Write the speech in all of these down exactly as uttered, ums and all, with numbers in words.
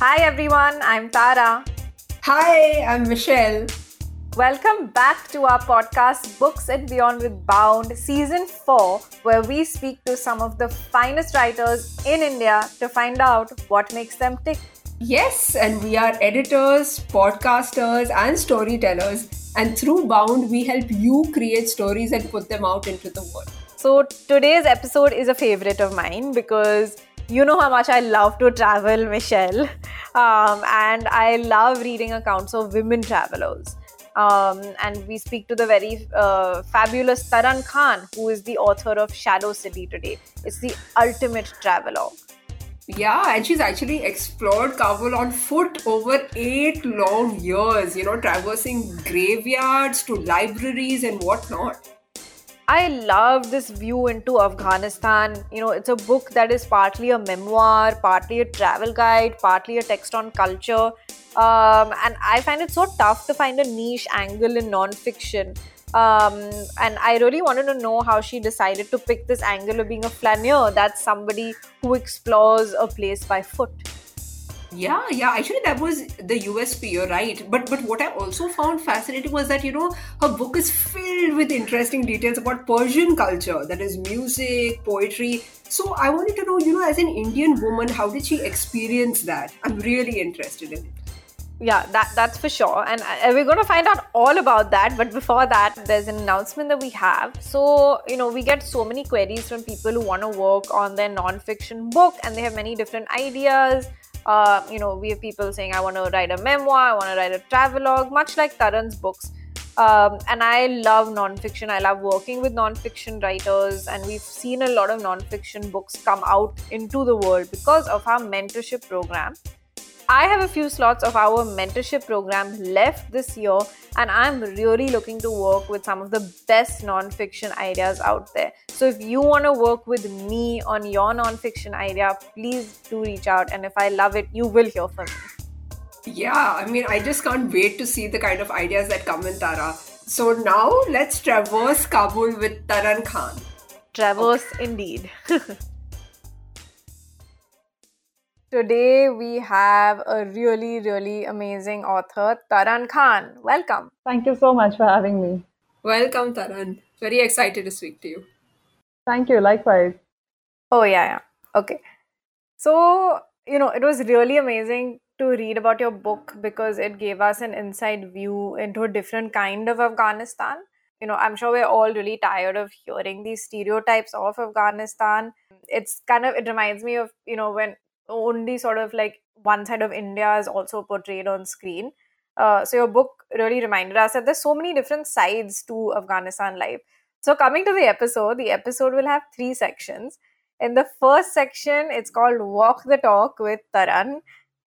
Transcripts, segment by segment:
Hi everyone, I'm Tara. Hi, I'm Michelle. Welcome back to our podcast, Books and Beyond with Bound, Season four, where we speak to some of the finest writers in India to find out what makes them tick. Yes, and we are editors, podcasters, and storytellers. And through Bound, we help you create stories and put them out into the world. So today's episode is a favorite of mine because you know how much I love to travel, Michelle. Um, and I love reading accounts of women travelers. Um, and we speak to the very uh, fabulous Taran Khan, who is the author of Shadow City today. It's the ultimate travelogue. Yeah, and she's actually explored Kabul on foot over eight long years, you know, traversing graveyards to libraries and whatnot. I love this view into Afghanistan. You know, it's a book that is partly a memoir, partly a travel guide, partly a text on culture. Um, and I find it so tough to find a niche angle in non-fiction. Um, and I really wanted to know how she decided to pick this angle of being a flaneur. That's somebody who explores a place by foot. Yeah, yeah. Actually, that was the U S P, you're right. But but what I also found fascinating was that, you know, her book is filled with interesting details about Persian culture, that is music, poetry. So I wanted to know, you know, as an Indian woman, how did she experience that? I'm really interested in it. Yeah, that that's for sure. And we're going to find out all about that. But before that, there's an announcement that we have. So, you know, we get so many queries from people who want to work on their non-fiction book and they have many different ideas. Uh, you know, we have people saying, I want to write a memoir, I want to write a travelogue, much like Taran's books. Um, and I love non-fiction. I love working with non-fiction writers, and we've seen a lot of non-fiction books come out into the world because of our mentorship program. I have a few slots of our mentorship program left this year, and I'm really looking to work with some of the best non-fiction ideas out there. So if you want to work with me on your non-fiction idea, please do reach out, and if I love it, you will hear from me. Yeah, I mean, I just can't wait to see the kind of ideas that come in, Tara. So now let's traverse Kabul with Taran Khan. Traverse, okay. Indeed. Today, we have a really, really amazing author, Taran Khan. Welcome. Thank you so much for having me. Welcome, Taran. Very excited to speak to you. Thank you. Likewise. Oh, yeah, yeah. Okay. So, you know, it was really amazing to read about your book because it gave us an inside view into a different kind of Afghanistan. You know, I'm sure we're all really tired of hearing these stereotypes of Afghanistan. It's kind of, it reminds me of, you know, when only sort of like one side of India is also portrayed on screen. Uh, so your book really reminded us that there's so many different sides to Afghanistan life. So coming to the episode, the episode will have three sections. In the first section, it's called Walk the Talk with Taran.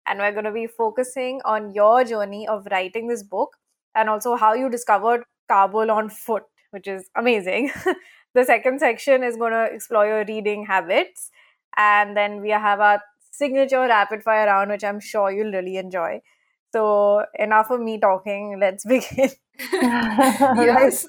And we're going to be focusing on your journey of writing this book and also how you discovered Kabul on foot, which is amazing. The second section is going to explore your reading habits. And then we have our signature rapid fire round, which I'm sure you'll really enjoy. So enough of me talking, let's begin. Yes.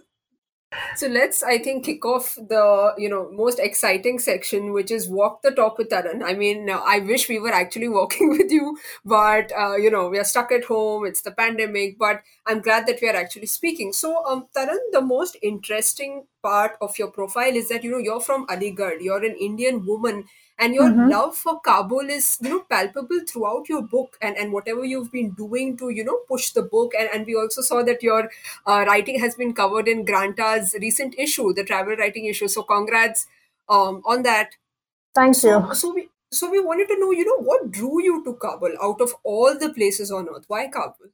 So let's, I think, kick off the, you know, most exciting section, which is Walk the Talk with Taran. I mean, I wish we were actually walking with you, but, uh, you know, we are stuck at home. It's the pandemic, but I'm glad that we are actually speaking. So, um, Taran, the most interesting part of your profile is that, you know, you're from Aligarh. You're an Indian woman. And your mm-hmm. love for Kabul is, you know, palpable throughout your book and, and whatever you've been doing to, you know, push the book. And, and we also saw that your uh, writing has been covered in Granta's recent issue, the travel writing issue. So congrats um, on that. Thank so, you. So we, so we wanted to know, you know, what drew you to Kabul out of all the places on earth? Why Kabul?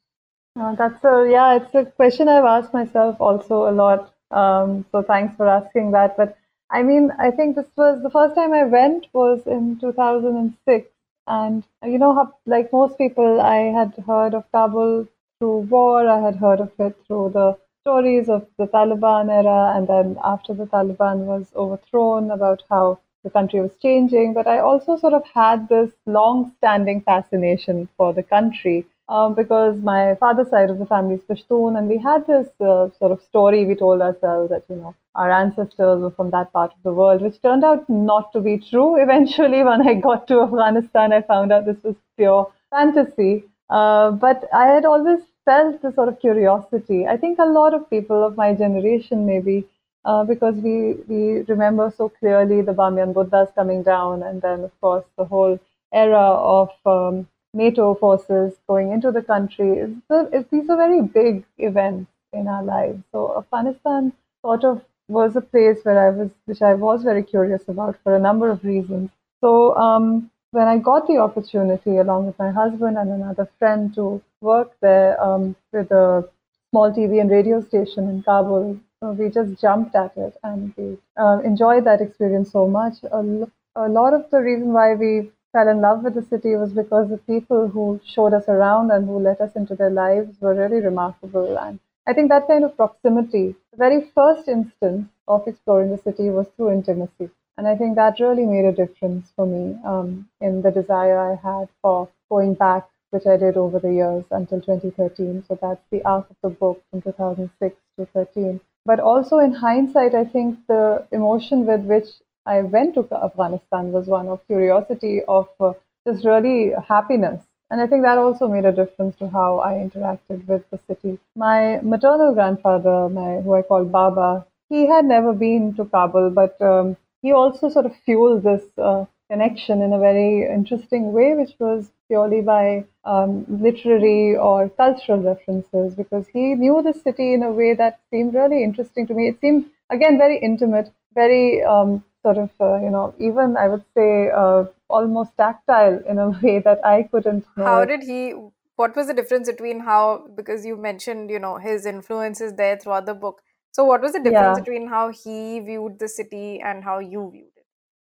Uh, that's a, yeah, it's a question I've asked myself also a lot. Um, so thanks for asking that. But I mean, I think this was the first time I went was in two thousand six. And, you know, how, like most people, I had heard of Kabul through war. I had heard of it through the stories of the Taliban era. And then after the Taliban was overthrown, about how the country was changing. But I also sort of had this long-standing fascination for the country uh, because my father's side of the family is Pashtun. And we had this uh, sort of story we told ourselves that, you know, our ancestors were from that part of the world, which turned out not to be true. Eventually, when I got to Afghanistan, I found out this was pure fantasy. Uh, but I had always felt the sort of curiosity. I think a lot of people of my generation, maybe, uh, because we, we remember so clearly the Bamiyan Buddhas coming down, and then, of course, the whole era of um, NATO forces going into the country. It's, it's, these are very big events in our lives. So Afghanistan sort of was a place where I was, which I was very curious about for a number of reasons. So um, when I got the opportunity, along with my husband and another friend, to work there um, with a small T V and radio station in Kabul, so we just jumped at it, and we uh, enjoyed that experience so much. A, l a lot of the reason why we fell in love with the city was because the people who showed us around and who let us into their lives were really remarkable. And I think that kind of proximity, the very first instance of exploring the city was through intimacy. And I think that really made a difference for me um, in the desire I had for going back, which I did over the years until twenty thirteen. So that's the arc of the book from two thousand six to thirteen. But also in hindsight, I think the emotion with which I went to Afghanistan was one of curiosity, of uh, just really happiness. And I think that also made a difference to how I interacted with the city. My maternal grandfather, my, who I call Baba, he had never been to Kabul, but um, he also sort of fueled this uh, connection in a very interesting way, which was purely by um, literary or cultural references, because he knew the city in a way that seemed really interesting to me. It seemed, again, very intimate, very um, sort of, uh, you know, even I would say, uh, almost tactile in a way that I couldn't know. How did he, what was the difference between how, because you mentioned, you know, his influences there throughout the book. So what was the difference yeah. between how he viewed the city and how you viewed it?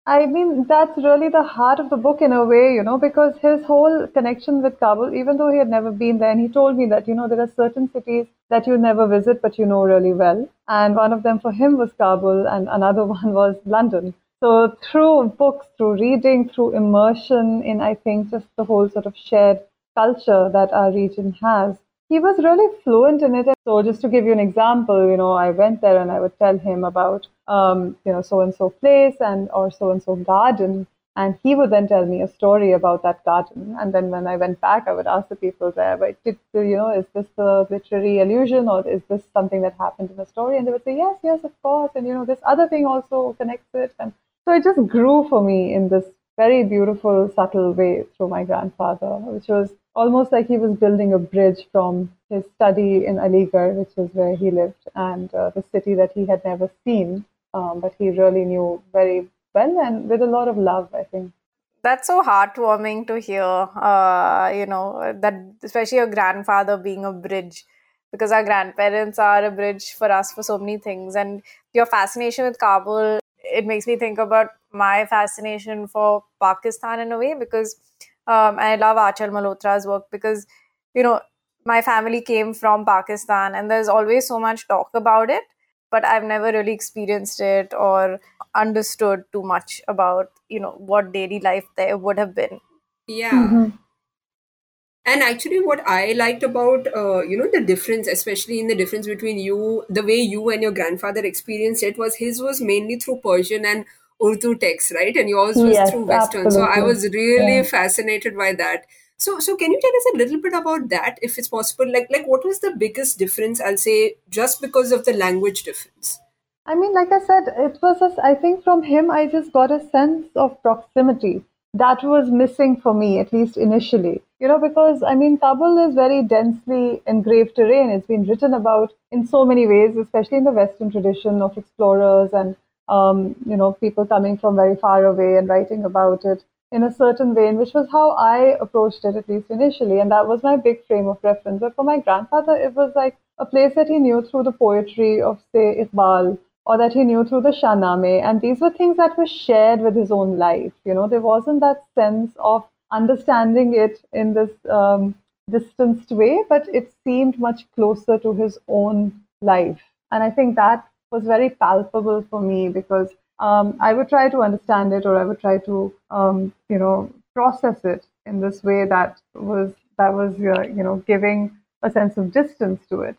I mean, that's really the heart of the book in a way, you know, because his whole connection with Kabul, even though he had never been there, and he told me that, you know, there are certain cities that you never visit, but you know really well. And one of them for him was Kabul, and another one was London. So through books, through reading, through immersion in, I think, just the whole sort of shared culture that our region has, he was really fluent in it. So just to give you an example, you know, I went there and I would tell him about, um, you know, so-and-so place and or so-and-so garden. And he would then tell me a story about that garden. And then when I went back, I would ask the people there, but did, you know, is this a literary allusion or is this something that happened in the story? And they would say, yes, yes, of course. And, you know, this other thing also connects it. And so it just grew for me in this very beautiful, subtle way through my grandfather, which was almost like he was building a bridge from his study in Aligarh, which is where he lived, and uh, the city that he had never seen, um, but he really knew very well and with a lot of love, I think. That's so heartwarming to hear, uh, you know, that especially your grandfather being a bridge, because our grandparents are a bridge for us for so many things. And your fascination with Kabul, it makes me think about my fascination for Pakistan in a way, because um, I love Achal Malhotra's work, because, you know, my family came from Pakistan and there's always so much talk about it, but I've never really experienced it or understood too much about, you know, what daily life there would have been. Yeah. Mm-hmm. And actually what I liked about, uh, you know, the difference, especially in the difference between you, the way you and your grandfather experienced it was his was mainly through Persian and Urdu texts, right? And yours was yes, through Western. Absolutely. So I was really yeah. fascinated by that. So so can you tell us a little bit about that, if it's possible? Like, like what was the biggest difference, I'll say, just because of the language difference? I mean, like I said, it was, just, I think from him, I just got a sense of proximity. That was missing for me, at least initially, you know, because, I mean, Kabul is very densely engraved terrain. It's been written about in so many ways, especially in the Western tradition of explorers and, um, you know, people coming from very far away and writing about it in a certain vein, which was how I approached it, at least initially. And that was my big frame of reference. But for my grandfather, it was like a place that he knew through the poetry of, say, Iqbal, or that he knew through the Shahnameh. And these were things that were shared with his own life. You know, there wasn't that sense of understanding it in this um, distanced way, but it seemed much closer to his own life. And I think that was very palpable for me, because um, I would try to understand it, or I would try to, um, you know, process it in this way that was, that was uh, you know, giving a sense of distance to it.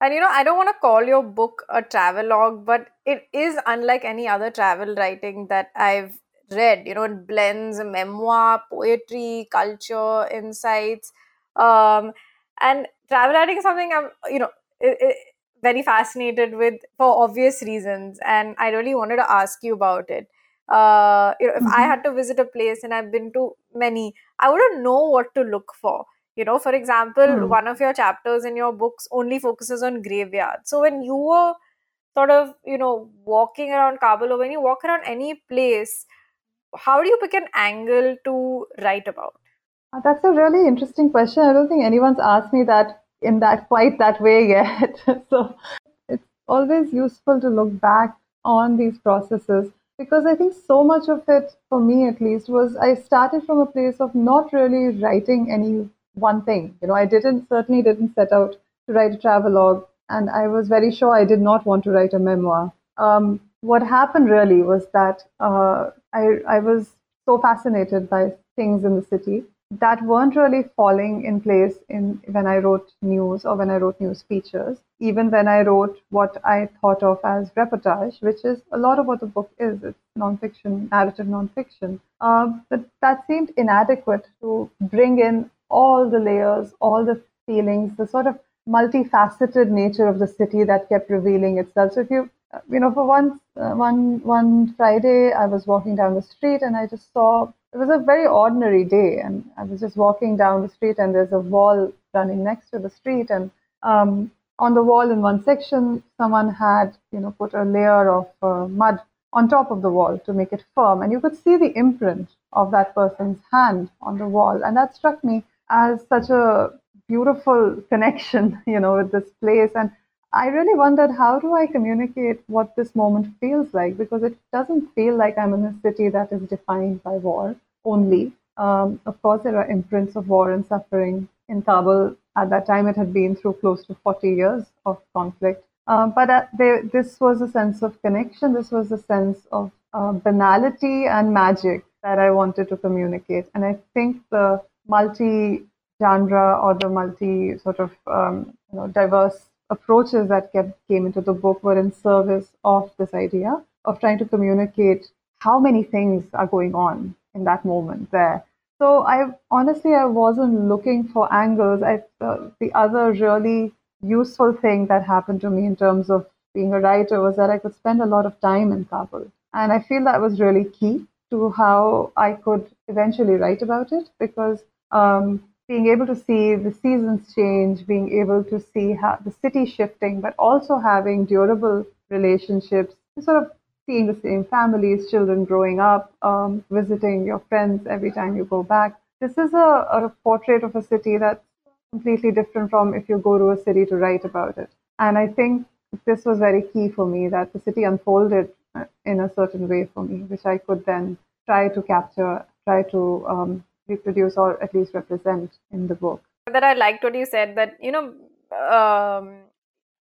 And, you know, I don't want to call your book a travelogue, but it is unlike any other travel writing that I've read. You know, it blends memoir, poetry, culture, insights. Um, and travel writing is something I'm, you know, it, it, very fascinated with for obvious reasons. And I really wanted to ask you about it. Uh, you know, if mm-hmm. I had to visit a place, and I've been to many, I wouldn't know what to look for. You know, for example, mm-hmm. one of your chapters in your books only focuses on graveyards. So when you were sort of, you know, walking around Kabul, or when you walk around any place, how do you pick an angle to write about? That's a really interesting question. I don't think anyone's asked me that in that quite that way yet. So it's always useful to look back on these processes, because I think so much of it, for me at least, was I started from a place of not really writing any one thing. You know, I didn't certainly didn't set out to write a travelogue, and I was very sure I did not want to write a memoir. Um, what happened really was that uh, I I was so fascinated by things in the city that weren't really falling in place in when I wrote news or when I wrote news features, even when I wrote what I thought of as reportage, which is a lot of what the book is. It's nonfiction, narrative nonfiction. Uh, but that seemed inadequate to bring in all the layers, all the feelings, the sort of multifaceted nature of the city that kept revealing itself. So if you, you know, for one, uh, one, one Friday, I was walking down the street and I just saw, it was a very ordinary day, and I was just walking down the street and there's a wall running next to the street, and um, on the wall in one section, someone had, you know, put a layer of uh, mud on top of the wall to make it firm, and you could see the imprint of that person's hand on the wall. And that struck me as such a beautiful connection, you know, with this place. And I really wondered, how do I communicate what this moment feels like? Because it doesn't feel like I'm in a city that is defined by war only. Um, of course, there are imprints of war and suffering in Kabul. At that time, it had been through close to forty years of conflict. Um, but uh, they, this was a sense of connection. This was a sense of uh, banality and magic that I wanted to communicate. And I think the multi-genre or the multi-sort of um, you know, diverse approaches that kept, came into the book were in service of this idea of trying to communicate how many things are going on in that moment there. So I honestly, I wasn't looking for angles. I, uh, the other really useful thing that happened to me in terms of being a writer was that I could spend a lot of time in Kabul. And I feel that was really key to how I could eventually write about it, because um, being able to see the seasons change, being able to see how the city shifting, but also having durable relationships, sort of seeing the same families, children growing up, um, visiting your friends every time you go back. This is a, a portrait of a city that's completely different from if you go to a city to write about it. And I think this was very key for me, that the city unfolded in a certain way for me, which I could then try to capture, try to um, reproduce or at least represent in the book. That I liked what you said, that, you know, um,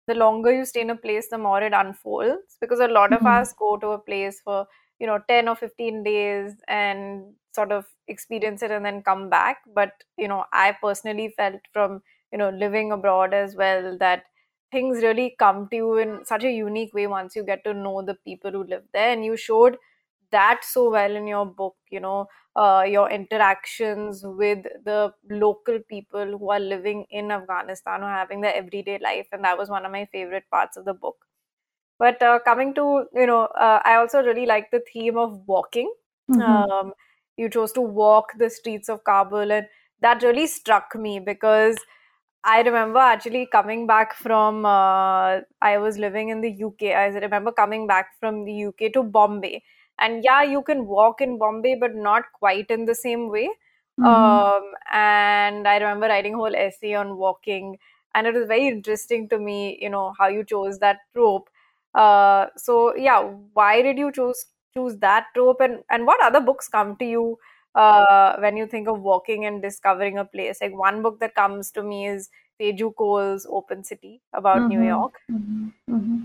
the longer you stay in a place, the more it unfolds, because a lot mm-hmm. of us go to a place for, you know, ten or fifteen days and sort of experience it and then come back. But, you know, I personally felt from, you know, living abroad as well, that things really come to you in such a unique way once you get to know the people who live there. And you showed that so well in your book, you know, uh, your interactions with the local people who are living in Afghanistan, who are having their everyday life. And that was one of my favorite parts of the book. But uh, coming to, you know, uh, I also really like the theme of walking. Mm-hmm. Um, you chose to walk the streets of Kabul, and that really struck me, because I remember actually coming back from, uh, I was living in the U K. I remember coming back from the U K to Bombay. And yeah, you can walk in Bombay, but not quite in the same way. Mm-hmm. Um, and I remember writing a whole essay on walking. And it was very interesting to me, you know, how you chose that trope. Uh, so yeah, why did you choose choose that trope? And, and what other books come to you uh, when you think of walking and discovering a place? Like, one book that comes to me is Pedro Coles' Open City, about mm-hmm. New York. Mm-hmm. Mm-hmm.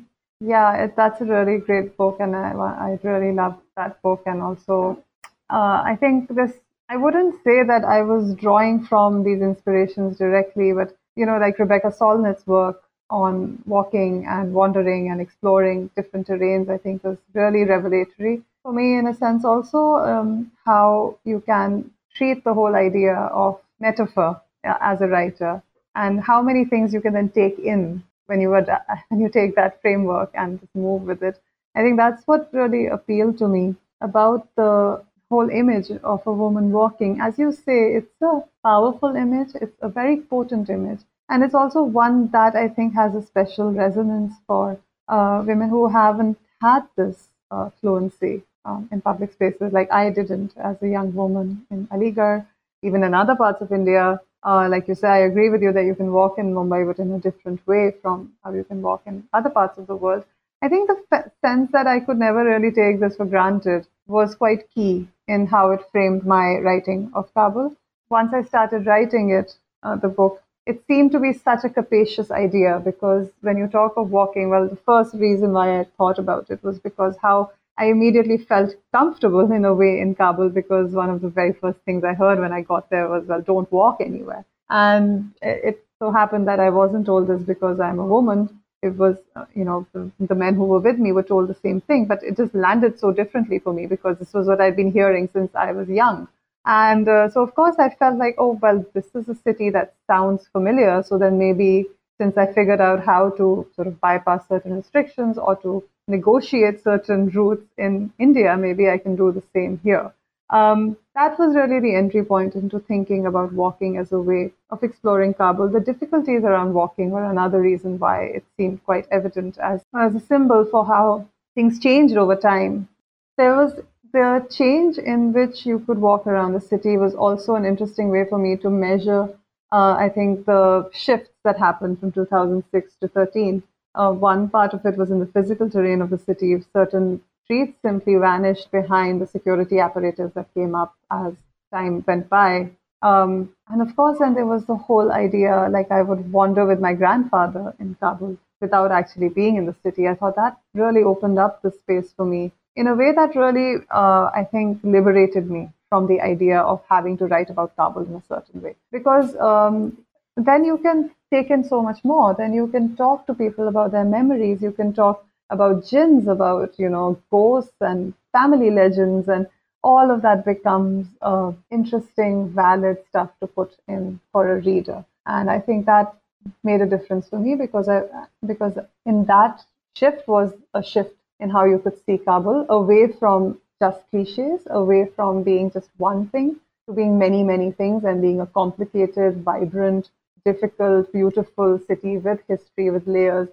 Yeah, it, that's a really great book, and I, I really love that book. And also, uh, I think this, I wouldn't say that I was drawing from these inspirations directly, but, you know, like Rebecca Solnit's work on walking and wandering and exploring different terrains, I think was really revelatory for me, in a sense, also um, how you can treat the whole idea of metaphor uh, as a writer, and how many things you can then take in when you ad- when you take that framework and just move with it. I think that's what really appealed to me about the whole image of a woman walking. As you say, it's a powerful image, it's a very potent image, and it's also one that I think has a special resonance for uh, women who haven't had this uh, fluency um, in public spaces, like I didn't as a young woman in Aligarh, even in other parts of India. Uh, like you say, I agree with you that you can walk in Mumbai, but in a different way from how you can walk in other parts of the world. I think the f- sense that I could never really take this for granted was quite key in how it framed my writing of Kabul. Once I started writing it, uh, the book, it seemed to be such a capacious idea, because when you talk of walking, well, the first reason why I thought about it was because how I immediately felt comfortable in a way in Kabul, because one of the very first things I heard when I got there was, well, don't walk anywhere. And it so happened that I wasn't told this because I'm a woman. It was, you know, the, the men who were with me were told the same thing, but it just landed so differently for me, because this was what I'd been hearing since I was young. And uh, so, of course, I felt like, oh, well, this is a city that sounds familiar. So then maybe since I figured out how to sort of bypass certain restrictions or to negotiate certain routes in India, maybe I can do the same here. Um, that was really the entry point into thinking about walking as a way of exploring Kabul. The difficulties around walking were another reason why it seemed quite evident as, as a symbol for how things changed over time. There was the change in which you could walk around the city was also an interesting way for me to measure, uh, I think, the shifts that happened from two thousand six to thirteen. Uh, one part of it was in the physical terrain of the city. If certain streets simply vanished behind the security apparatus that came up as time went by. Um, and of course, then there was the whole idea, like I would wander with my grandfather in Kabul without actually being in the city. I thought that really opened up the space for me in a way that really, uh, I think, liberated me from the idea of having to write about Kabul in a certain way. Because um, then you can take in so much more. Then you can talk to people about their memories. You can talk about jinns, about, you know, ghosts and family legends, and all of that becomes uh, interesting, valid stuff to put in for a reader. And I think that made a difference for me, because I, because in that shift was a shift in how you could see Kabul, away from just cliches, away from being just one thing to being many, many things, and being a complicated, vibrant, difficult, beautiful city with history, with layers.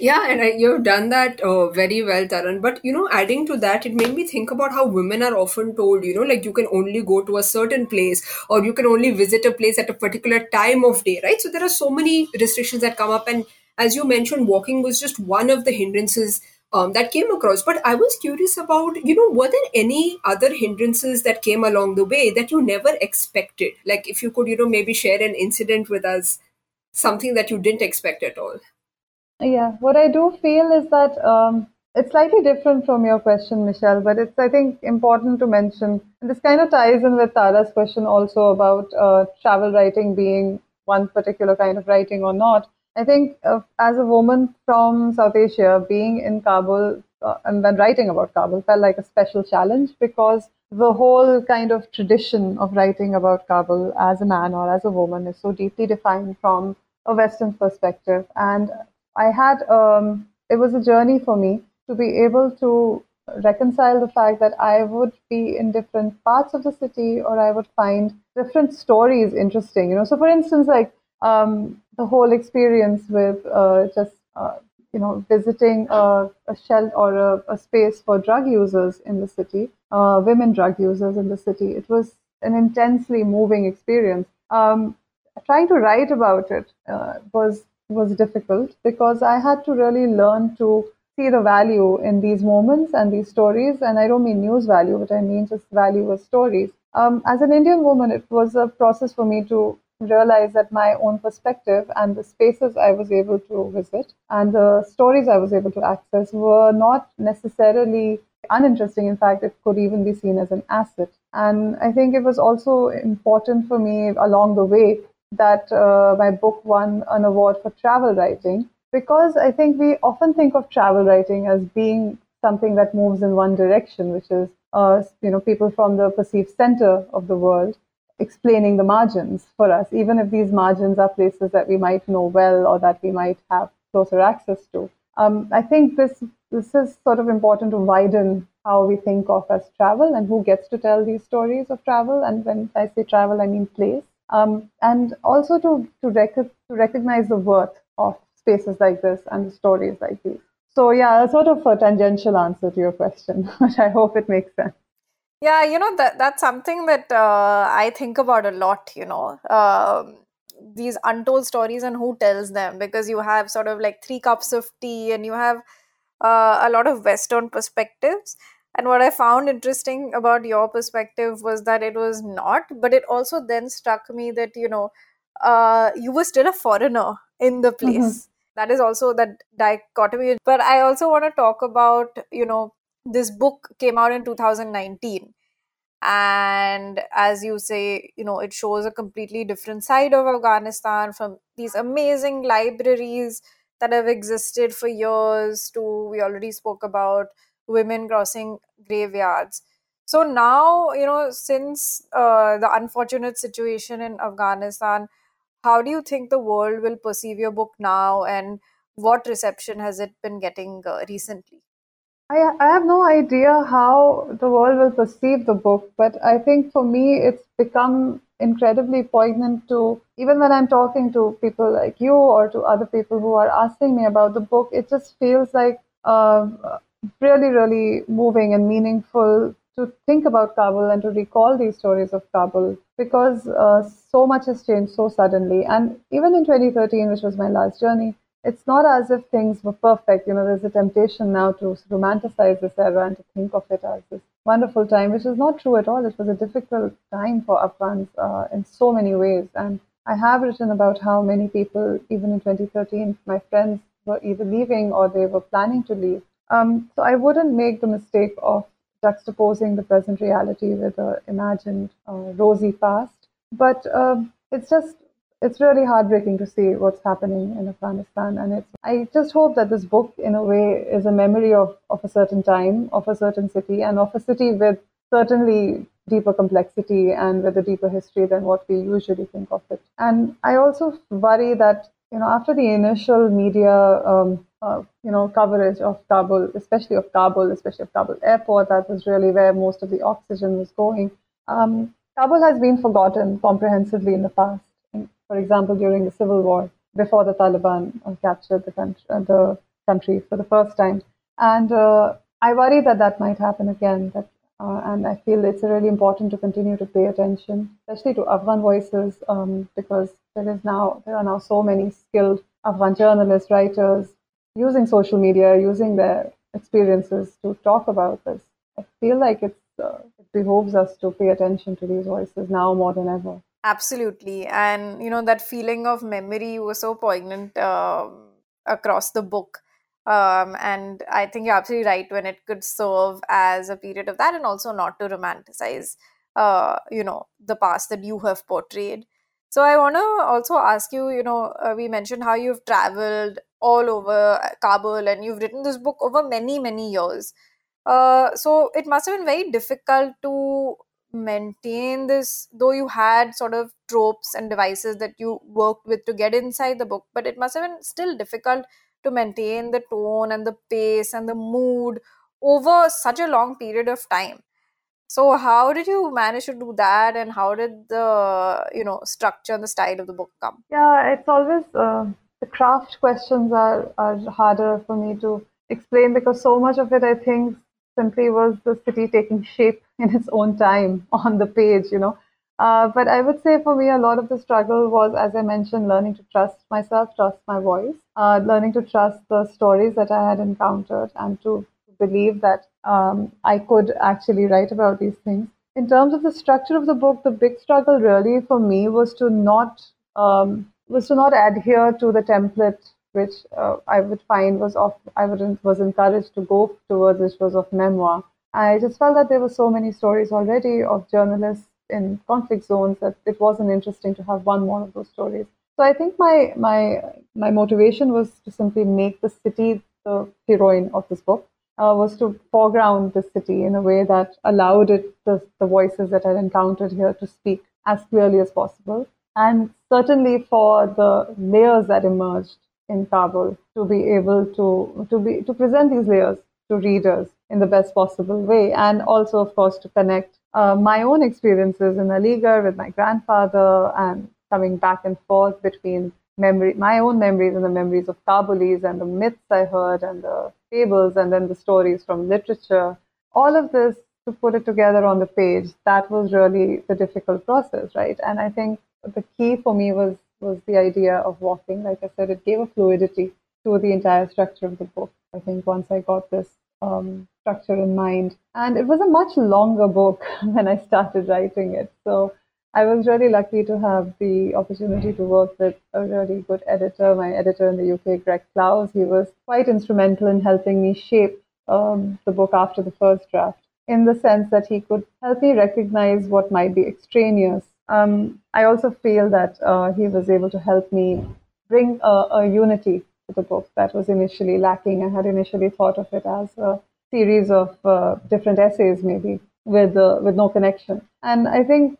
Yeah, and you've done that uh, very well, Taran. But, you know, adding to that, it made me think about how women are often told, you know, like you can only go to a certain place, or you can only visit a place at a particular time of day, right? So there are so many restrictions that come up. And as you mentioned, walking was just one of the hindrances um, that came across. But I was curious about, you know, were there any other hindrances that came along the way that you never expected? Like if you could, you know, maybe share an incident with us, something that you didn't expect at all. Yeah, what I do feel is that um, it's slightly different from your question, Michelle, but it's, I think, important to mention. And this kind of ties in with Tara's question also about uh, travel writing being one particular kind of writing or not. I think uh, as a woman from South Asia, being in Kabul uh, and when writing about Kabul felt like a special challenge, because the whole kind of tradition of writing about Kabul as a man or as a woman is so deeply defined from a Western perspective. And I had, um, it was a journey for me to be able to reconcile the fact that I would be in different parts of the city, or I would find different stories interesting, you know. So for instance, like um, the whole experience with uh, just, uh, you know, visiting a, a shelter or a, a space for drug users in the city, uh, women drug users in the city. It was an intensely moving experience. Um, trying to write about it uh, was was difficult, because I had to really learn to see the value in these moments and these stories. And I don't mean news value, but I mean just value as stories. Um, as an Indian woman, it was a process for me to realize that my own perspective and the spaces I was able to visit and the stories I was able to access were not necessarily uninteresting. In fact, it could even be seen as an asset. And I think it was also important for me along the way that uh, my book won an award for travel writing, because I think we often think of travel writing as being something that moves in one direction, which is uh, you know, people from the perceived center of the world explaining the margins for us, even if these margins are places that we might know well or that we might have closer access to. Um, I think this this is sort of important to widen how we think of as travel and who gets to tell these stories of travel. And when I say travel, I mean place. Um, and also to to, rec- to recognize the worth of spaces like this and stories like these. So yeah, a sort of a tangential answer to your question, but I hope it makes sense. Yeah, you know, that that's something that uh, I think about a lot, you know, um, these untold stories and who tells them, because you have sort of like three cups of tea and you have uh, a lot of Western perspectives. And what I found interesting about your perspective was that it was not, but it also then struck me that, you know, uh, you were still a foreigner in the place. Mm-hmm. That is also that dichotomy. But I also want to talk about, you know, this book came out in two thousand nineteen, and as you say, you know, it shows a completely different side of Afghanistan, from these amazing libraries that have existed for years to, we already spoke about, women crossing graveyards. So now, you know, since uh, the unfortunate situation in Afghanistan, how do you think the world will perceive your book now, and what reception has it been getting uh, recently? I, I have no idea how the world will perceive the book, but I think for me it's become incredibly poignant to, even when I'm talking to people like you or to other people who are asking me about the book, it just feels like uh, really, really moving and meaningful to think about Kabul and to recall these stories of Kabul, because uh, so much has changed so suddenly. And even in twenty thirteen, which was my last journey, it's not as if things were perfect. You know, there's a temptation now to romanticize this era and to think of it as this wonderful time, which is not true at all. It was a difficult time for Afghans uh, in so many ways. And I have written about how many people, even in twenty thirteen, my friends were either leaving or they were planning to leave. Um, so I wouldn't make the mistake of juxtaposing the present reality with an imagined uh, rosy past. But uh, it's just... It's really heartbreaking to see what's happening in Afghanistan. And it's, I just hope that this book, in a way, is a memory of, of a certain time, of a certain city, and of a city with certainly deeper complexity and with a deeper history than what we usually think of it. And I also worry that, you know, after the initial media, um, uh, you know, coverage of Kabul, especially of Kabul, especially of Kabul airport, that was really where most of the oxygen was going. Um, Kabul has been forgotten comprehensively in the past. For example, during the civil war, before the Taliban uh, captured the country, uh, the country for the first time. And uh, I worry that that might happen again. That, uh, and I feel it's really important to continue to pay attention, especially to Afghan voices, um, because there is now there are now so many skilled Afghan journalists, writers, using social media, using their experiences to talk about this. I feel like it's, uh, it behooves us to pay attention to these voices now more than ever. Absolutely. And, you know, that feeling of memory was so poignant um, across the book. Um, and I think you're absolutely right when it could serve as a period of that, and also not to romanticize, uh, you know, the past that you have portrayed. So I want to also ask you, you know, uh, we mentioned how you've traveled all over Kabul and you've written this book over many, many years. Uh, so it must have been very difficult to maintain this, though you had sort of tropes and devices that you worked with to get inside the book, but it must have been still difficult to maintain the tone and the pace and the mood over such a long period of time. So how did you manage to do that, and how did the, you know, structure and the style of the book come? Yeah, it's always uh, the craft questions are, are harder for me to explain, because so much of it, I think, simply was the city taking shape in its own time on the page, you know. Uh, but I would say for me, a lot of the struggle was, as I mentioned, learning to trust myself, trust my voice, uh, learning to trust the stories that I had encountered, and to believe that um, I could actually write about these things. In terms of the structure of the book, the big struggle really for me was to not um, was to not adhere to the template which uh, I would find was off, I wouldn't, was encouraged to go towards, which was of memoir. I just felt that there were so many stories already of journalists in conflict zones that it wasn't interesting to have one more of those stories. So I think my my my motivation was to simply make the city the heroine of this book, uh, was to foreground the city in a way that allowed it, the, the voices that I'd encountered here, to speak as clearly as possible. And certainly for the layers that emerged in Kabul, to be able to, to, be, to present these layers to readers in the best possible way. And also, of course, to connect uh, my own experiences in Aligarh with my grandfather, and coming back and forth between memory, my own memories and the memories of Kabulis, and the myths I heard and the fables, and then the stories from literature. All of this, to put it together on the page, that was really the difficult process, right? And I think the key for me was, was the idea of walking. Like I said, it gave a fluidity to the entire structure of the book. I think once I got this um, structure in mind, and it was a much longer book when I started writing it. So I was really lucky to have the opportunity to work with a really good editor, my editor in the U K, Greg Klaus. He was quite instrumental in helping me shape um, the book after the first draft, in the sense that he could help me recognize what might be extraneous. Um, I also feel that uh, he was able to help me bring a, a unity to the book that was initially lacking. I had initially thought of it as a series of uh, different essays, maybe, with, uh, with no connection. And I think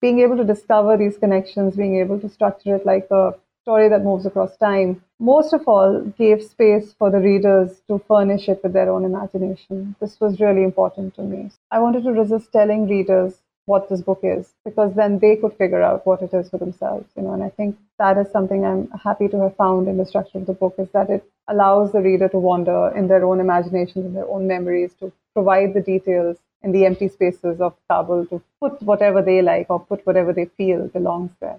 being able to discover these connections, being able to structure it like a story that moves across time, most of all gave space for the readers to furnish it with their own imagination. This was really important to me. I wanted to resist telling readers what this book is, because then they could figure out what it is for themselves, you know. And I think that is something I'm happy to have found in the structure of the book, is that it allows the reader to wander in their own imaginations and their own memories, to provide the details in the empty spaces of Kabul, to put whatever they like or put whatever they feel belongs there.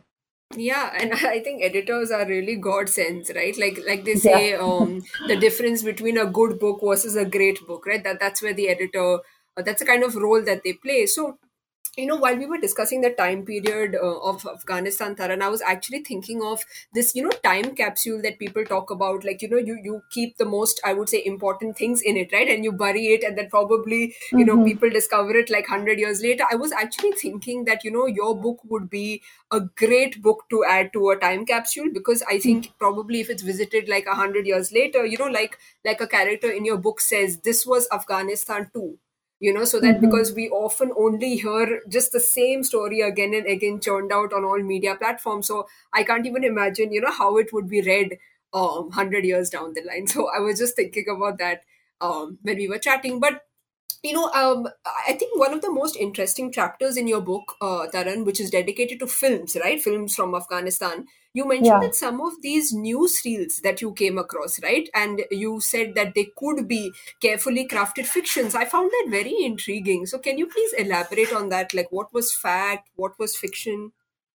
Yeah, and I think editors are really godsends, right? Like like they say, yeah. um, the difference between a good book versus a great book, right? That That's where the editor, uh, that's the kind of role that they play. So, you know, while we were discussing the time period uh, of Afghanistan, Taran, I was actually thinking of this, you know, time capsule that people talk about. Like, you know, you, you keep the most, I would say, important things in it, right? And you bury it, and then probably, you mm-hmm. know, people discover it like one hundred years later. I was actually thinking that, you know, your book would be a great book to add to a time capsule, because I think mm-hmm. probably if it's visited like one hundred years later, you know, like like a character in your book says, this was Afghanistan too. You know, so that mm-hmm. because we often only hear just the same story again and again churned out on all media platforms. So I can't even imagine, you know, how it would be read um, one hundred years down the line. So I was just thinking about that um, when we were chatting. But, you know, um, I think one of the most interesting chapters in your book, uh, Taran, which is dedicated to films, right? Films from Afghanistan. You mentioned yeah. that some of these newsreels that you came across, right? And you said that they could be carefully crafted fictions. I found that very intriguing. So can you please elaborate on that? Like, what was fact? What was fiction?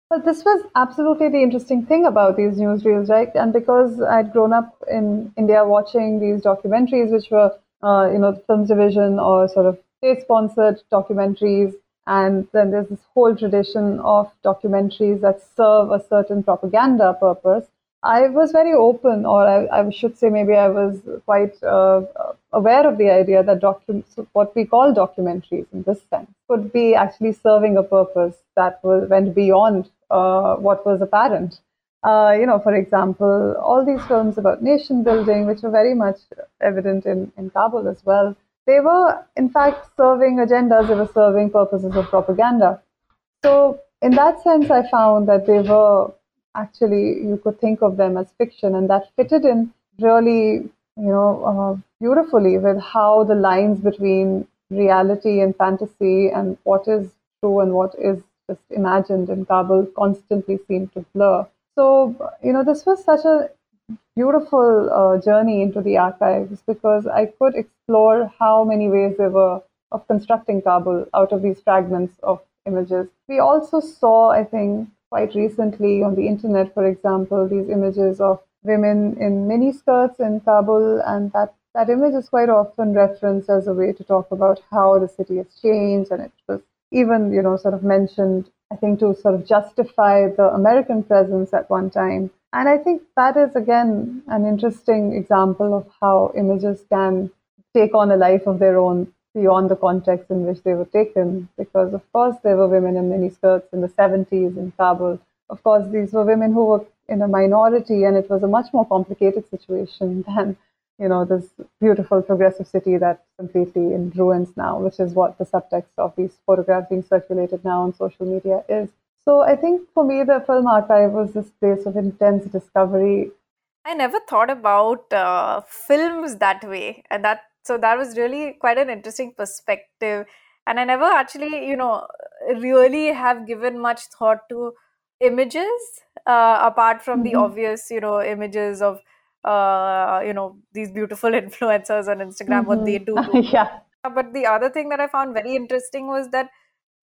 Well, this was absolutely the interesting thing about these newsreels, right? And because I'd grown up in India watching these documentaries, which were, uh, you know, the Films Division or sort of state-sponsored documentaries. And then there's this whole tradition of documentaries that serve a certain propaganda purpose. I was very open, or I, I should say maybe I was quite uh, aware of the idea that docu- what we call documentaries in this sense could be actually serving a purpose that was, went beyond uh, what was apparent. Uh, you know, for example, all these films about nation building, which were very much evident in, in Kabul as well, they were, in fact, serving agendas. They were serving purposes of propaganda. So in that sense, I found that they were actually, you could think of them as fiction. And that fitted in really, you know, uh, beautifully with how the lines between reality and fantasy and what is true and what is just imagined in Kabul constantly seemed to blur. So, you know, this was such a beautiful uh, journey into the archives, because I could explore how many ways there were of constructing Kabul out of these fragments of images. We also saw, I think, quite recently on the internet, for example, these images of women in miniskirts in Kabul, and that, that image is quite often referenced as a way to talk about how the city has changed, and it was even, you know, sort of mentioned, I think, to sort of justify the American presence at one time. And I think that is, again, an interesting example of how images can take on a life of their own beyond the context in which they were taken. Because, of course, there were women in miniskirts in the seventies in Kabul. Of course, these were women who were in a minority, and it was a much more complicated situation than you know, this beautiful progressive city that's completely in ruins now, which is what the subtext of these photographs being circulated now on social media is. So I think for me, the film archive was this place of intense discovery. I never thought about uh, films that way. And that, so that was really quite an interesting perspective. And I never actually, you know, really have given much thought to images, uh, apart from mm-hmm. the obvious, you know, images of, uh, you know, these beautiful influencers on Instagram, mm-hmm. what they do. Yeah. But the other thing that I found very interesting was that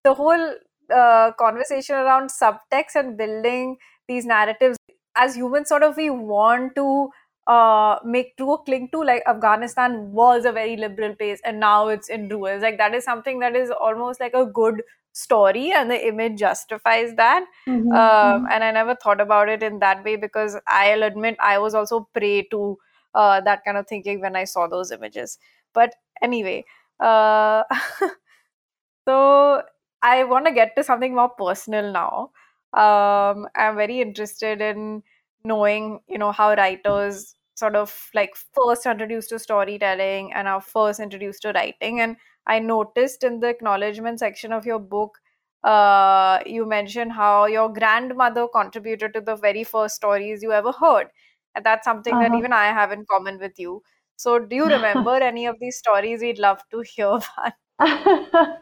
the whole uh, conversation around subtext and building these narratives, as humans, sort of we want to uh, make true or cling to, like Afghanistan was a very liberal place and now it's in ruins. Like that is something that is almost like a good story and the image justifies that. Mm-hmm. Um, and I never thought about it in that way, because I'll admit I was also prey to uh, that kind of thinking when I saw those images. But anyway, uh, so I want to get to something more personal now. Um, I'm very interested in knowing, you know, how writers sort of like first introduced to storytelling and are first introduced to writing. And I noticed in the acknowledgement section of your book, uh, you mentioned how your grandmother contributed to the very first stories you ever heard. And that's something uh-huh. that even I have in common with you. So do you remember any of these stories? We'd love to hear about.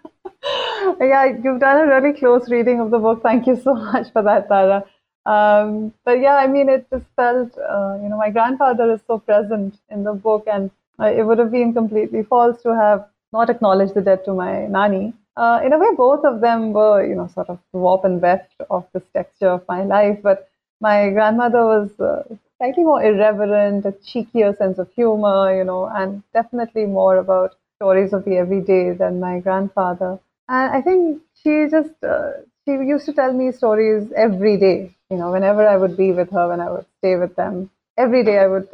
Yeah, you've done a really close reading of the book. Thank you so much for that, Tara. Um, but yeah, I mean, it just felt, uh, you know, my grandfather is so present in the book, and uh, it would have been completely false to have not acknowledged the debt to my nani. Uh, in a way, both of them were, you know, sort of warp and weft of this texture of my life. But my grandmother was uh, slightly more irreverent, a cheekier sense of humor, you know, and definitely more about stories of the everyday than my grandfather. And I think she just, uh, she used to tell me stories every day, you know, whenever I would be with her, when I would stay with them. Every day I would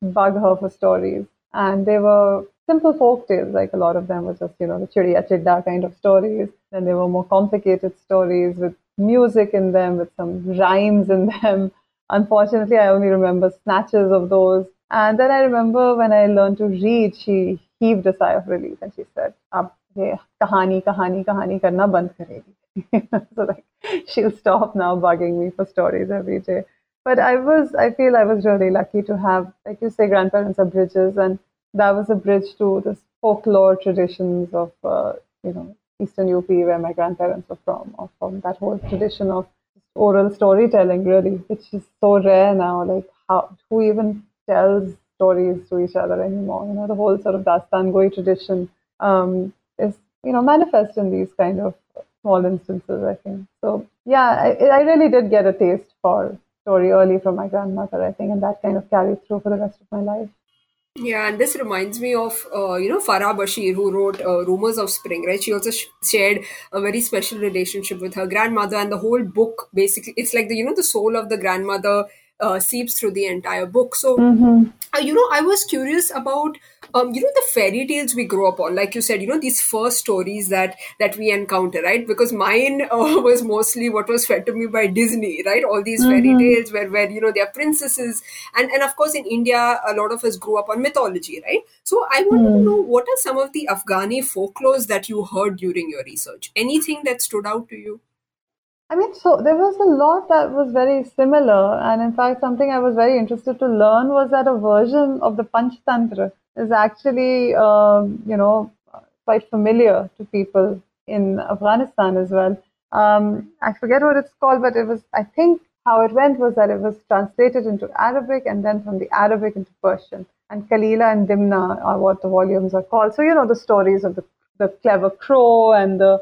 bug her for stories. And they were simple folk tales, like a lot of them were just, you know, the chiriya chidda kind of stories. And they were more complicated stories with music in them, with some rhymes in them. Unfortunately, I only remember snatches of those. And then I remember when I learned to read, she heaved a sigh of relief and she said, "Ab ye kahani, kahani, kahani karna band karegi." So like, she'll stop now bugging me for stories every day. But I was, I feel I was really lucky to have, like you say, grandparents are bridges, and that was a bridge to this folklore traditions of, uh, you know, Eastern U P, where my grandparents were from, or from that whole tradition of oral storytelling, really, which is so rare now. Like, how, who even tells stories to each other anymore? You know, the whole sort of Dastan Goi tradition um, is, you know, manifest in these kind of small instances, I think. So, yeah, I, I really did get a taste for story early from my grandmother, I think, and that kind of carried through for the rest of my life. Yeah, and this reminds me of, uh, you know, Farah Bashir, who wrote uh, Rumours of Spring, right? She also sh- shared a very special relationship with her grandmother, and the whole book, basically, it's like, the you know, the soul of the grandmother Uh, seeps through the entire book. So, mm-hmm. uh, you know, I was curious about, um, you know, the fairy tales we grow up on. Like you said, you know, these first stories that that we encounter, right? Because mine uh, was mostly what was fed to me by Disney, right? All these mm-hmm. fairy tales where, where, you know, they are princesses. And, and of course, in India, a lot of us grew up on mythology, right? So I wanted mm. to know, what are some of the Afghani folklores that you heard during your research? Anything that stood out to you? I mean, so there was a lot that was very similar, and in fact, something I was very interested to learn was that a version of the Panchatantra is actually, um, you know, quite familiar to people in Afghanistan as well. Um, I forget what it's called, but it was, I think how it went was that it was translated into Arabic and then from the Arabic into Persian. And Kalila and Dimna are what the volumes are called. So, you know, the stories of the, the clever crow and the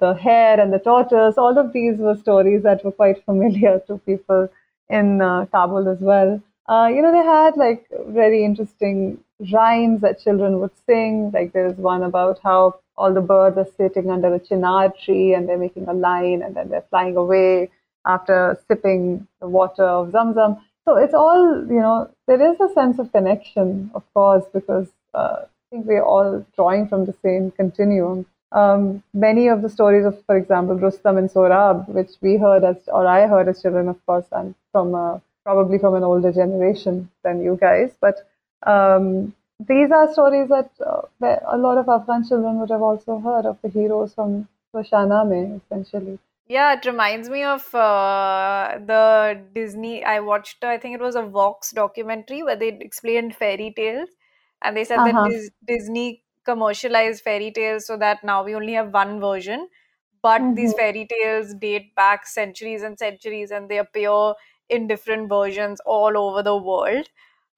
the hare and the tortoise, all of these were stories that were quite familiar to people in uh, Kabul as well. Uh, you know, they had like very interesting rhymes that children would sing. Like there's one about how all the birds are sitting under a chinar tree and they're making a line and then they're flying away after sipping the water of Zamzam. So it's all, you know, there is a sense of connection, of course, because uh, I think we're all drawing from the same continuum. Um, many of the stories of, for example, Rustam and Sohrab, which we heard as, or I heard as children, of course, and from a, probably from an older generation than you guys, but um, these are stories that uh, a lot of Afghan children would have also heard of, the heroes from Shahnameh, essentially. Yeah, it reminds me of uh, the Disney, I watched, I think it was a Vox documentary where they explained fairy tales, and they said uh-huh. that Dis- Disney commercialized fairy tales so that now we only have one version, but mm-hmm. these fairy tales date back centuries and centuries, and they appear in different versions all over the world.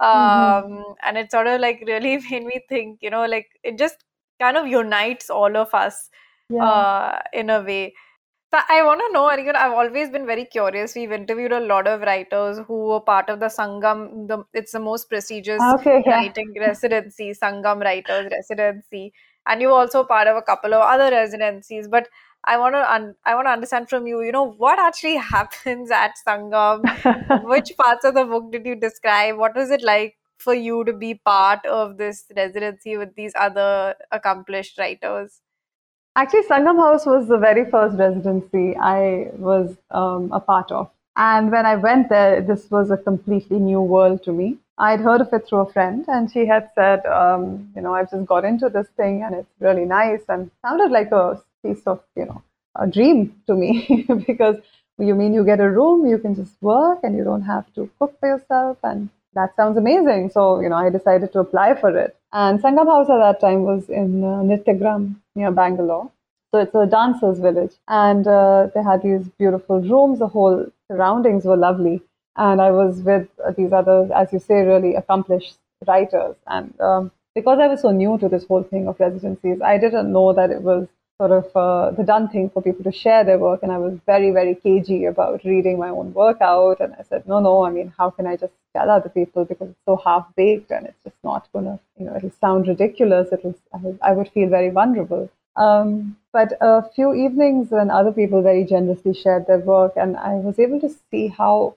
Mm-hmm. Um, and it sort of like really made me think, you know, like it just kind of unites all of us yeah. uh, in a way. So I want to know, Aligarh, I've always been very curious. We've interviewed a lot of writers who were part of the Sangam. The, it's the most prestigious okay, yeah. writing residency, Sangam Writers Residency. And you were also part of a couple of other residencies. But I want to un- I want to understand from you, you know, what actually happens at Sangam? Which parts of the book did you describe? What was it like for you to be part of this residency with these other accomplished writers? Actually, Sangam House was the very first residency I was um, a part of. And when I went there, this was a completely new world to me. I'd heard of it through a friend, and she had said, um, you know, I've just got into this thing and it's really nice, and sounded like a piece of, you know, a dream to me because you mean you get a room, you can just work and you don't have to cook for yourself, and that sounds amazing. So, you know, I decided to apply for it. And Sangam House at that time was in uh, Nrityagram near Bangalore. So it's a dancer's village, and uh, they had these beautiful rooms. The whole surroundings were lovely. And I was with these other, as you say, really accomplished writers. And um, because I was so new to this whole thing of residencies, I didn't know that it was sort of uh, the done thing for people to share their work. And I was very, very cagey about reading my own work out. And I said, no, no, I mean, how can I just tell other people, because it's so half-baked and it's just not going to, you know, it'll sound ridiculous. It'll, I would feel very vulnerable. Um, but a few evenings when other people very generously shared their work, and I was able to see how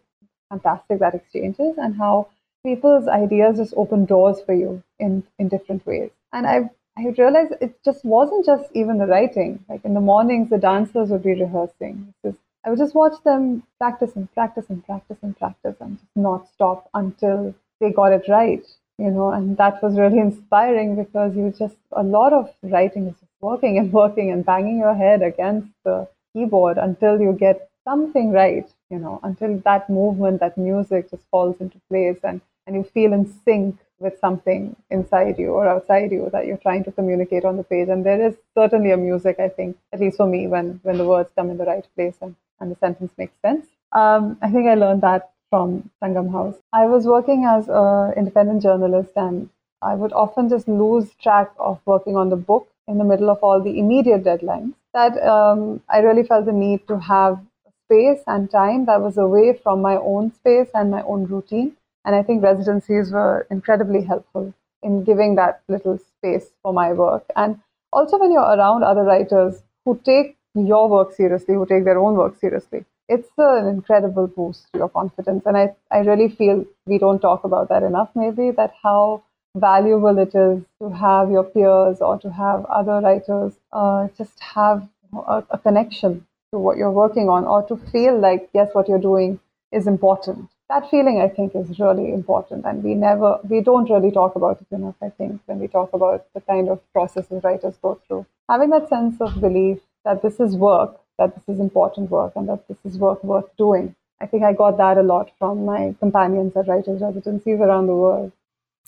fantastic that exchange is and how people's ideas just open doors for you in, in different ways. And I I realized it just wasn't just even the writing. Like in the mornings, the dancers would be rehearsing. Just, I would just watch them practice and practice and practice and practice and just not stop until they got it right, you know. And that was really inspiring because you just, a lot of writing is just working and working and banging your head against the keyboard until you get something right, you know, until that movement, that music just falls into place and, and you feel in sync with something inside you or outside you that you're trying to communicate on the page. And there is certainly a music, I think, at least for me, when, when the words come in the right place and, and the sentence makes sense. Um, I think I learned that from Sangam House. I was working as an independent journalist, and I would often just lose track of working on the book in the middle of all the immediate deadlines. That um, I really felt the need to have space and time that was away from my own space and my own routine. And I think residencies were incredibly helpful in giving that little space for my work. And also when you're around other writers who take your work seriously, who take their own work seriously, it's an incredible boost to your confidence. And I, I really feel we don't talk about that enough, maybe, that how valuable it is to have your peers or to have other writers uh, just have a, a connection to what you're working on, or to feel like, yes, what you're doing is important. That feeling, I think, is really important, and we never, we don't really talk about it enough, I think, when we talk about the kind of processes writers go through. Having that sense of belief that this is work, that this is important work, and that this is work worth doing. I think I got that a lot from my companions at writers' residencies around the world.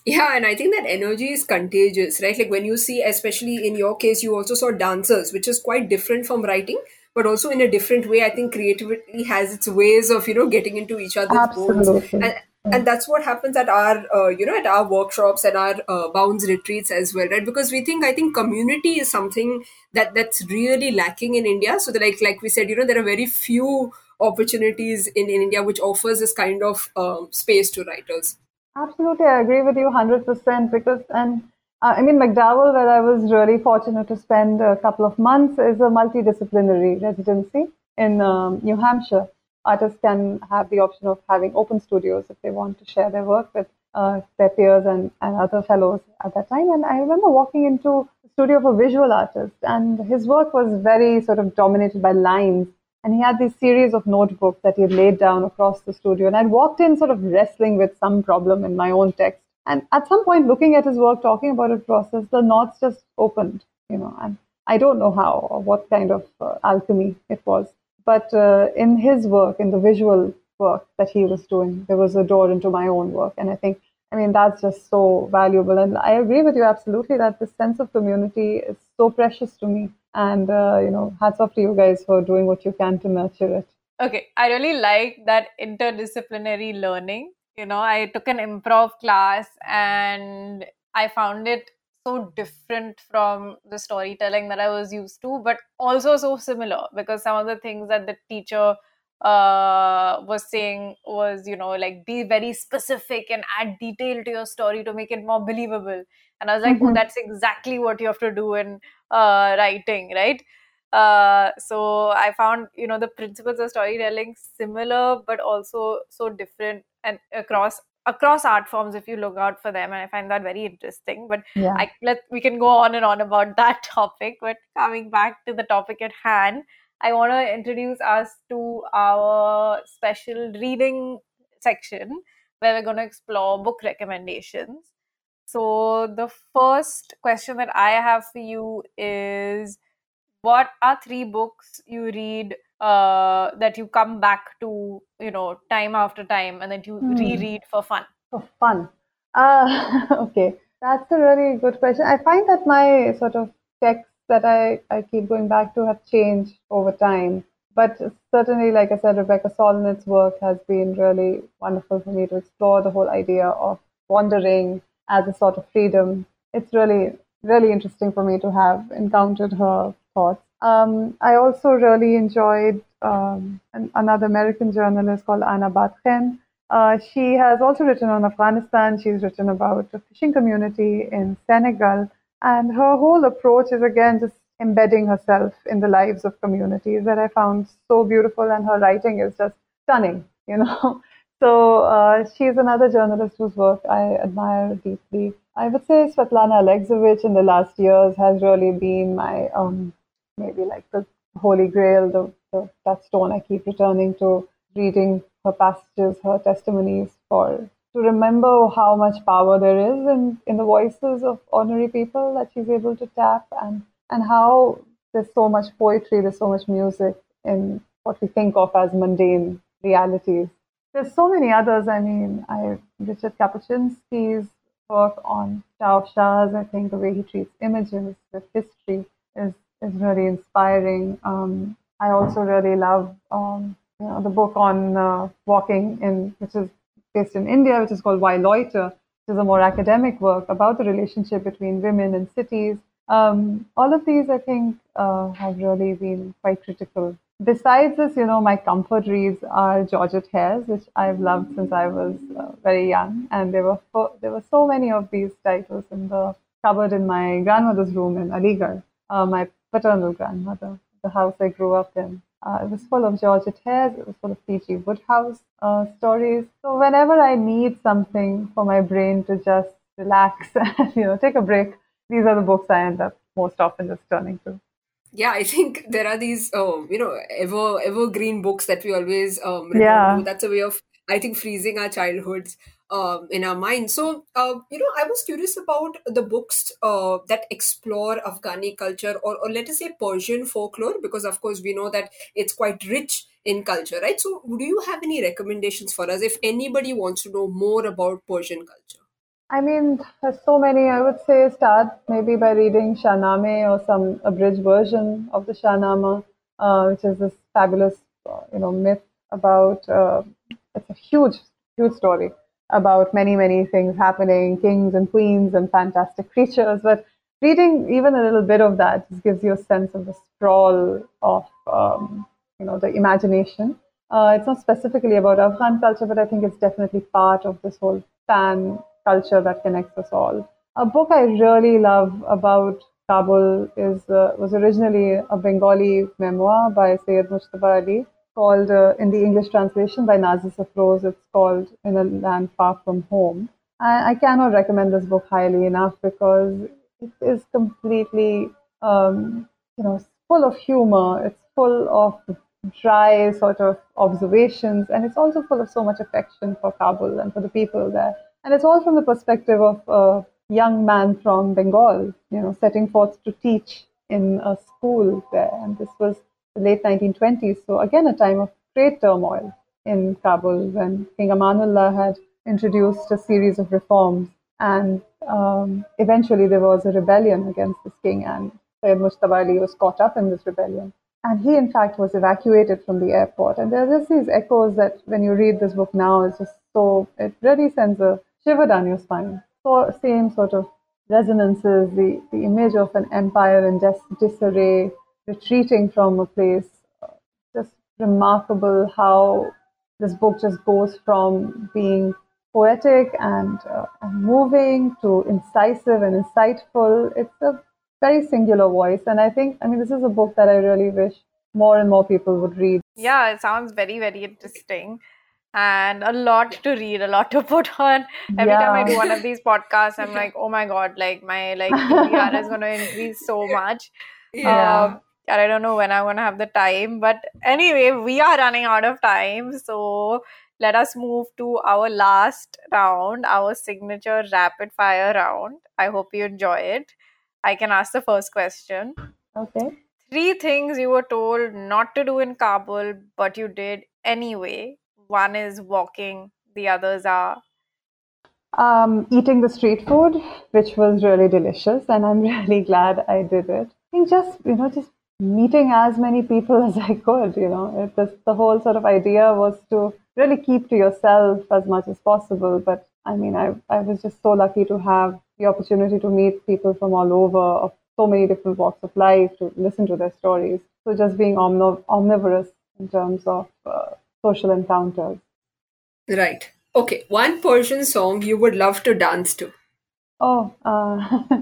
Yeah, and I think that energy is contagious, right? Like when you see, especially in your case, you also saw dancers, which is quite different from writing, but also in a different way. I think creativity has its ways of, you know, getting into each other's Absolutely. bones. And, yeah. and that's what happens at our, uh, you know, at our workshops and our uh, Bounds retreats as well, right? Because we think, I think community is something that that's really lacking in India. So that like, like we said, you know, there are very few opportunities in, in India which offers this kind of um, space to writers. Absolutely. I agree with you one hundred percent because, and Uh, I mean, MacDowell, where I was really fortunate to spend a couple of months, is a multidisciplinary residency in um, New Hampshire. Artists can have the option of having open studios if they want to share their work with uh, their peers and, and other fellows at that time. And I remember walking into the studio of a visual artist, and his work was very sort of dominated by lines. And he had this series of notebooks that he had laid down across the studio. And I'd walked in sort of wrestling with some problem in my own text. And at some point, looking at his work, talking about his process, the knots just opened, you know, and I don't know how or what kind of uh, alchemy it was. But uh, in his work, in the visual work that he was doing, there was a door into my own work. And I think, I mean, that's just so valuable. And I agree with you absolutely that this sense of community is so precious to me. And, uh, you know, hats off to you guys for doing what you can to nurture it. Okay, I really like that interdisciplinary learning. You know, I took an improv class and I found it so different from the storytelling that I was used to, but also so similar, because some of the things that the teacher uh, was saying was, you know, like, be very specific and add detail to your story to make it more believable. And I was like, mm-hmm. oh, that's exactly what you have to do in uh, writing, right? Uh, so I found, you know, the principles of storytelling similar, but also so different, and across across art forms, if you look out for them. And I find that very interesting. But yeah. I, let we can go on and on about that topic. But coming back to the topic at hand, I want to introduce us to our special reading section, where we're going to explore book recommendations. So the first question that I have for you is, what are three books you read uh, that you come back to, you know, time after time, and that you hmm. reread for fun? For fun. Uh, okay. That's a really good question. I find that my sort of texts that I, I keep going back to have changed over time. But certainly, like I said, Rebecca Solnit's work has been really wonderful for me to explore the whole idea of wandering as a sort of freedom. It's really, really interesting for me to have encountered her. Um, I also really enjoyed um, an, another American journalist called Anna Batkhen. Uh, she has also written on Afghanistan. She's written about the fishing community in Senegal. And her whole approach is, again, just embedding herself in the lives of communities, that I found so beautiful. And her writing is just stunning, you know. So uh, she's another journalist whose work I admire deeply. I would say Svetlana Alexievich in the last years has really been my... Um, maybe like the Holy Grail, the, the touchstone. I keep returning to reading her passages, her testimonies, for to remember how much power there is in, in the voices of ordinary people that she's able to tap, and, and how there's so much poetry, there's so much music in what we think of as mundane realities. There's so many others. I mean, I Richard Kapuscinski's work on Shah Shahs, I think the way he treats images with history is is really inspiring. Um, I also really love um, you know, the book on uh, walking, in, which is based in India, which is called Why Loiter, which is a more academic work about the relationship between women and cities. Um, all of these, I think, uh, have really been quite critical. Besides this, you know, my comfort reads are Georgette Heyers, which I've loved since I was uh, very young. And there were fo- there were so many of these titles in the cupboard in my grandmother's room in Aligarh. Uh, my paternal grandmother, the house I grew up in. Uh, it was full of Georgette Heyers, it was full of P G Wodehouse uh, stories. So whenever I need something for my brain to just relax and, you know, take a break, these are the books I end up most often just turning to. Yeah, I think there are these, oh, you know, ever evergreen books that we always um, return yeah. to. That's a way of, I think, freezing our childhoods Um, in our mind. So, uh, you know, I was curious about the books uh, that explore Afghani culture, or, or let us say Persian folklore, because of course we know that it's quite rich in culture, right? So do you have any recommendations for us if anybody wants to know more about Persian culture? I mean, there's so many. I would say start maybe by reading Shahnameh, or some abridged version of the Shahnameh, uh, which is this fabulous, you know, myth about, uh, it's a huge, huge story about many, many things happening, kings and queens and fantastic creatures. But reading even a little bit of that just gives you a sense of the sprawl of, um, you know, the imagination. Uh, it's not specifically about Afghan culture, but I think it's definitely part of this whole pan culture that connects us all. A book I really love about Kabul is uh, was originally a Bengali memoir by Syed Mujtaba Ali, called, uh, in the English translation by Nazis of Rose, it's called In a Land Far From Home. I, I cannot recommend this book highly enough, because it is completely, um, you know, full of humor. It's full of dry sort of observations, and it's also full of so much affection for Kabul and for the people there. And it's all from the perspective of a young man from Bengal, you know, setting forth to teach in a school there. And this was the late nineteen twenties. So again, a time of great turmoil in Kabul when King Amanullah had introduced a series of reforms. And um, eventually there was a rebellion against this king, and Syed Mujtaba Ali was caught up in this rebellion. And he, in fact, was evacuated from the airport. And there are just these echoes that when you read this book now, it's just so, it really sends a shiver down your spine. So same sort of resonances, the, the image of an empire in just disarray, retreating from a place. Just remarkable how this book just goes from being poetic and, uh, and moving to incisive and insightful. It's a very singular voice. And I think, I mean, this is a book that I really wish more and more people would read. Yeah, it sounds very, very interesting. And a lot to read, a lot to put on. Every yeah. time I do one of these podcasts, I'm like, oh my God, like my like P V R is going to increase so much. Yeah. Um, and I don't know when I'm going to have the time. But anyway, we are running out of time. So let us move to our last round, our signature rapid fire round. I hope you enjoy it. I can ask the first question. Okay. Three things you were told not to do in Kabul, but you did anyway. One is walking. The others are? Um, eating the street food, which was really delicious. And I'm really glad I did it. I think just, you know, just meeting as many people as I could, you know. It, this, the whole sort of idea was to really keep to yourself as much as possible. But I mean, I, I was just so lucky to have the opportunity to meet people from all over, of so many different walks of life, to listen to their stories. So just being omno- omnivorous in terms of uh, social encounters. Right. Okay. One Persian song you would love to dance to? Oh, uh,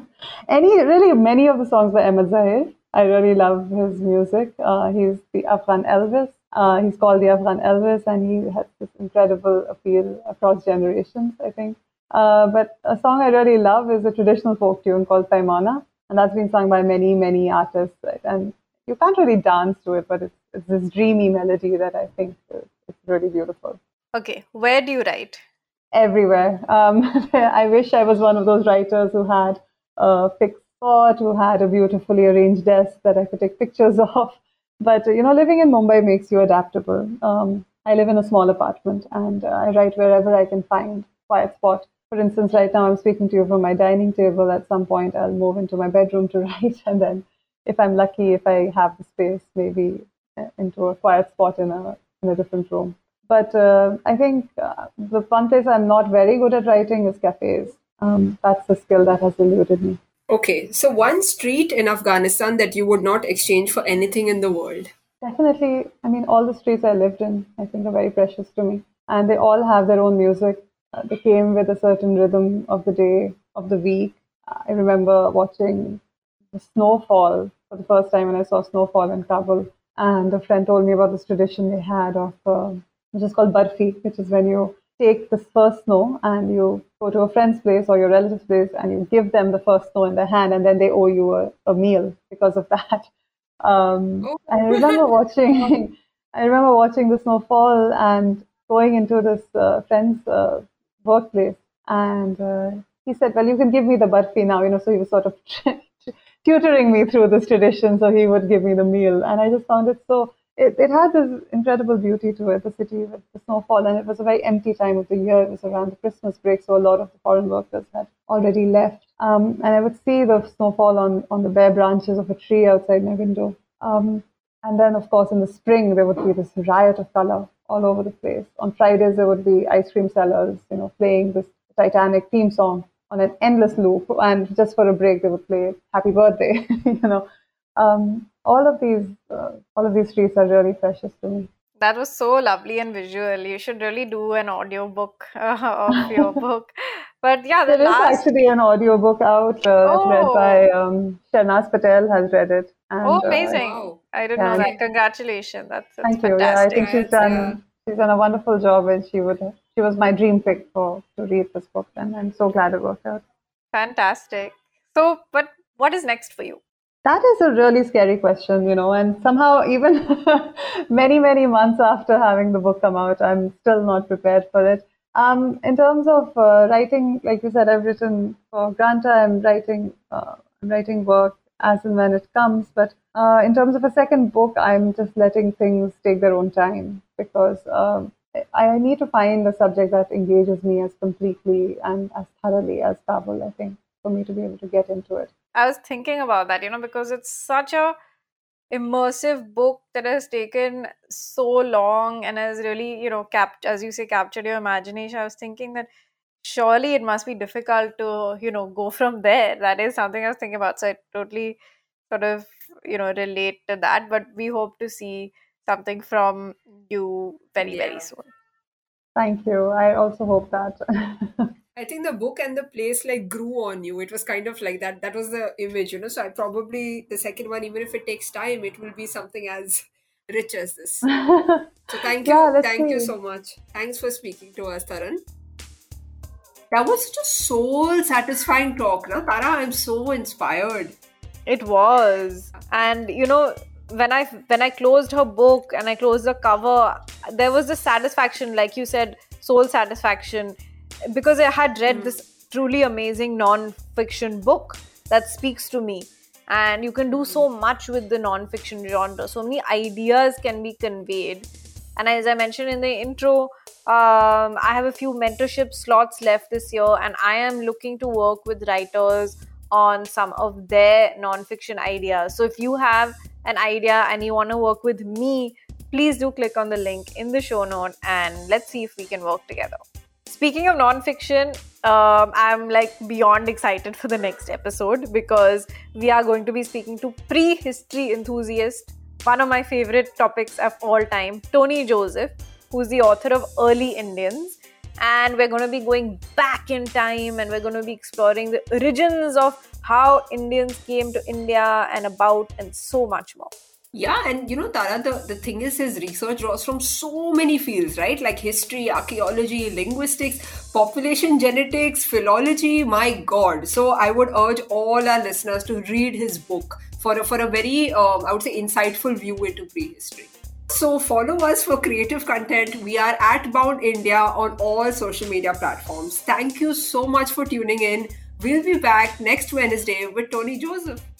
any really many of the songs by Ahmed Zahir. I really love his music. Uh, he's the Afghan Elvis. Uh, he's called the Afghan Elvis, and he has this incredible appeal across generations, I think. Uh, but a song I really love is a traditional folk tune called Paimana, and that's been sung by many, many artists. And you can't really dance to it, but it's, it's this dreamy melody that I think is, is really beautiful. Okay, where do you write? Everywhere. Um, I wish I was one of those writers who had a fixed spot, who had a beautifully arranged desk that I could take pictures of. But, you know, living in Mumbai makes you adaptable. Um, I live in a small apartment, and uh, I write wherever I can find a quiet spot. For instance, right now I'm speaking to you from my dining table. At some point, I'll move into my bedroom to write. And then if I'm lucky, if I have the space, maybe into a quiet spot in a in a different room. But uh, I think uh, the one place I'm not very good at writing is cafes. Um, that's the skill that has eluded me. Okay. So one street in Afghanistan that you would not exchange for anything in the world? Definitely. I mean, all the streets I lived in, I think, are very precious to me. And they all have their own music. Uh, they came with a certain rhythm of the day, of the week. I remember watching the snowfall for the first time when I saw snowfall in Kabul. And a friend told me about this tradition they had of, uh, which is called barfi, which is when you take this first snow and you go to a friend's place or your relative's place and you give them the first snow in their hand, and then they owe you a, a meal because of that. Um, I remember watching, I remember watching the snowfall and going into this uh, friend's uh, workplace, and uh, he said, well, you can give me the barfi now, you know, so he was sort of tutoring me through this tradition, so he would give me the meal. And I just found it so, it, it had this incredible beauty to it, the city with the snowfall, and it was a very empty time of the year. It was around the Christmas break, so a lot of the foreign workers had already left. Um, and I would see the snowfall on, on the bare branches of a tree outside my window. Um, and then, of course, in the spring, there would be this riot of color all over the place. On Fridays, there would be ice cream sellers, you know, playing this Titanic theme song on an endless loop. And just for a break, they would play Happy Birthday, you know. Um, all of these, uh, all of these streets are really precious to me. That was so lovely and visual. You should really do an audiobook uh, of your book. But yeah, the there last... is actually an audiobook out uh, oh. that's read by um, Sharnaz Patel has read it. And, oh, amazing! Uh, wow. I didn't know that. Congratulations! That's, that's thank fantastic. You. Yeah, I think she's done yeah. she's done a wonderful job, and she would she was my dream pick for to read this book, and I'm so glad it worked out. Fantastic. So, but what is next for you? That is a really scary question, you know, and somehow even many, many months after having the book come out, I'm still not prepared for it. Um, in terms of uh, writing, like you said, I've written for Granta. I'm writing, uh, I'm writing work as and when it comes. But uh, in terms of a second book, I'm just letting things take their own time, because um, I need to find a subject that engages me as completely and as thoroughly as Kabul, I think, for me to be able to get into it. I was thinking about that, you know, because it's such a immersive book that has taken so long and has really, you know, capt- as you say, captured your imagination. I was thinking that surely it must be difficult to, you know, go from there. That is something I was thinking about. So I totally sort of, you know, relate to that. But we hope to see something from you very, yeah. very soon. Thank you. I also hope that. I think the book and the place like grew on you. It was kind of like that. That was the image, you know. So I probably, the second one, even if it takes time, it will be something as rich as this. So thank you. Yeah, thank see. you so much. Thanks for speaking to us, Taran. That was such a soul-satisfying talk. Na? Tara, I'm so inspired. It was. And, you know, when I when I closed her book and I closed the cover, there was this satisfaction, like you said, soul satisfaction, because I had read mm. this truly amazing non-fiction book that speaks to me. And you can do so much with the non-fiction genre. So many ideas can be conveyed. And as I mentioned in the intro, um, I have a few mentorship slots left this year, and I am looking to work with writers on some of their non-fiction ideas. So if you have an idea and you want to work with me, please do click on the link in the show note and let's see if we can work together. Speaking of non-fiction, um, I'm like beyond excited for the next episode, because we are going to be speaking to pre-history enthusiast, one of my favorite topics of all time, Tony Joseph, who's the author of Early Indians. And we're going to be going back in time, and we're going to be exploring the origins of how Indians came to India and about, and so much more. Yeah, and you know, Tara, the, the thing is, his research draws from so many fields, right? Like history, archaeology, linguistics, population genetics, philology, my God. So I would urge all our listeners to read his book for a, for a very, um, I would say, insightful view into prehistory. So follow us for creative content. We are at Bound India on all social media platforms. Thank you so much for tuning in. We'll be back next Wednesday with Tony Joseph.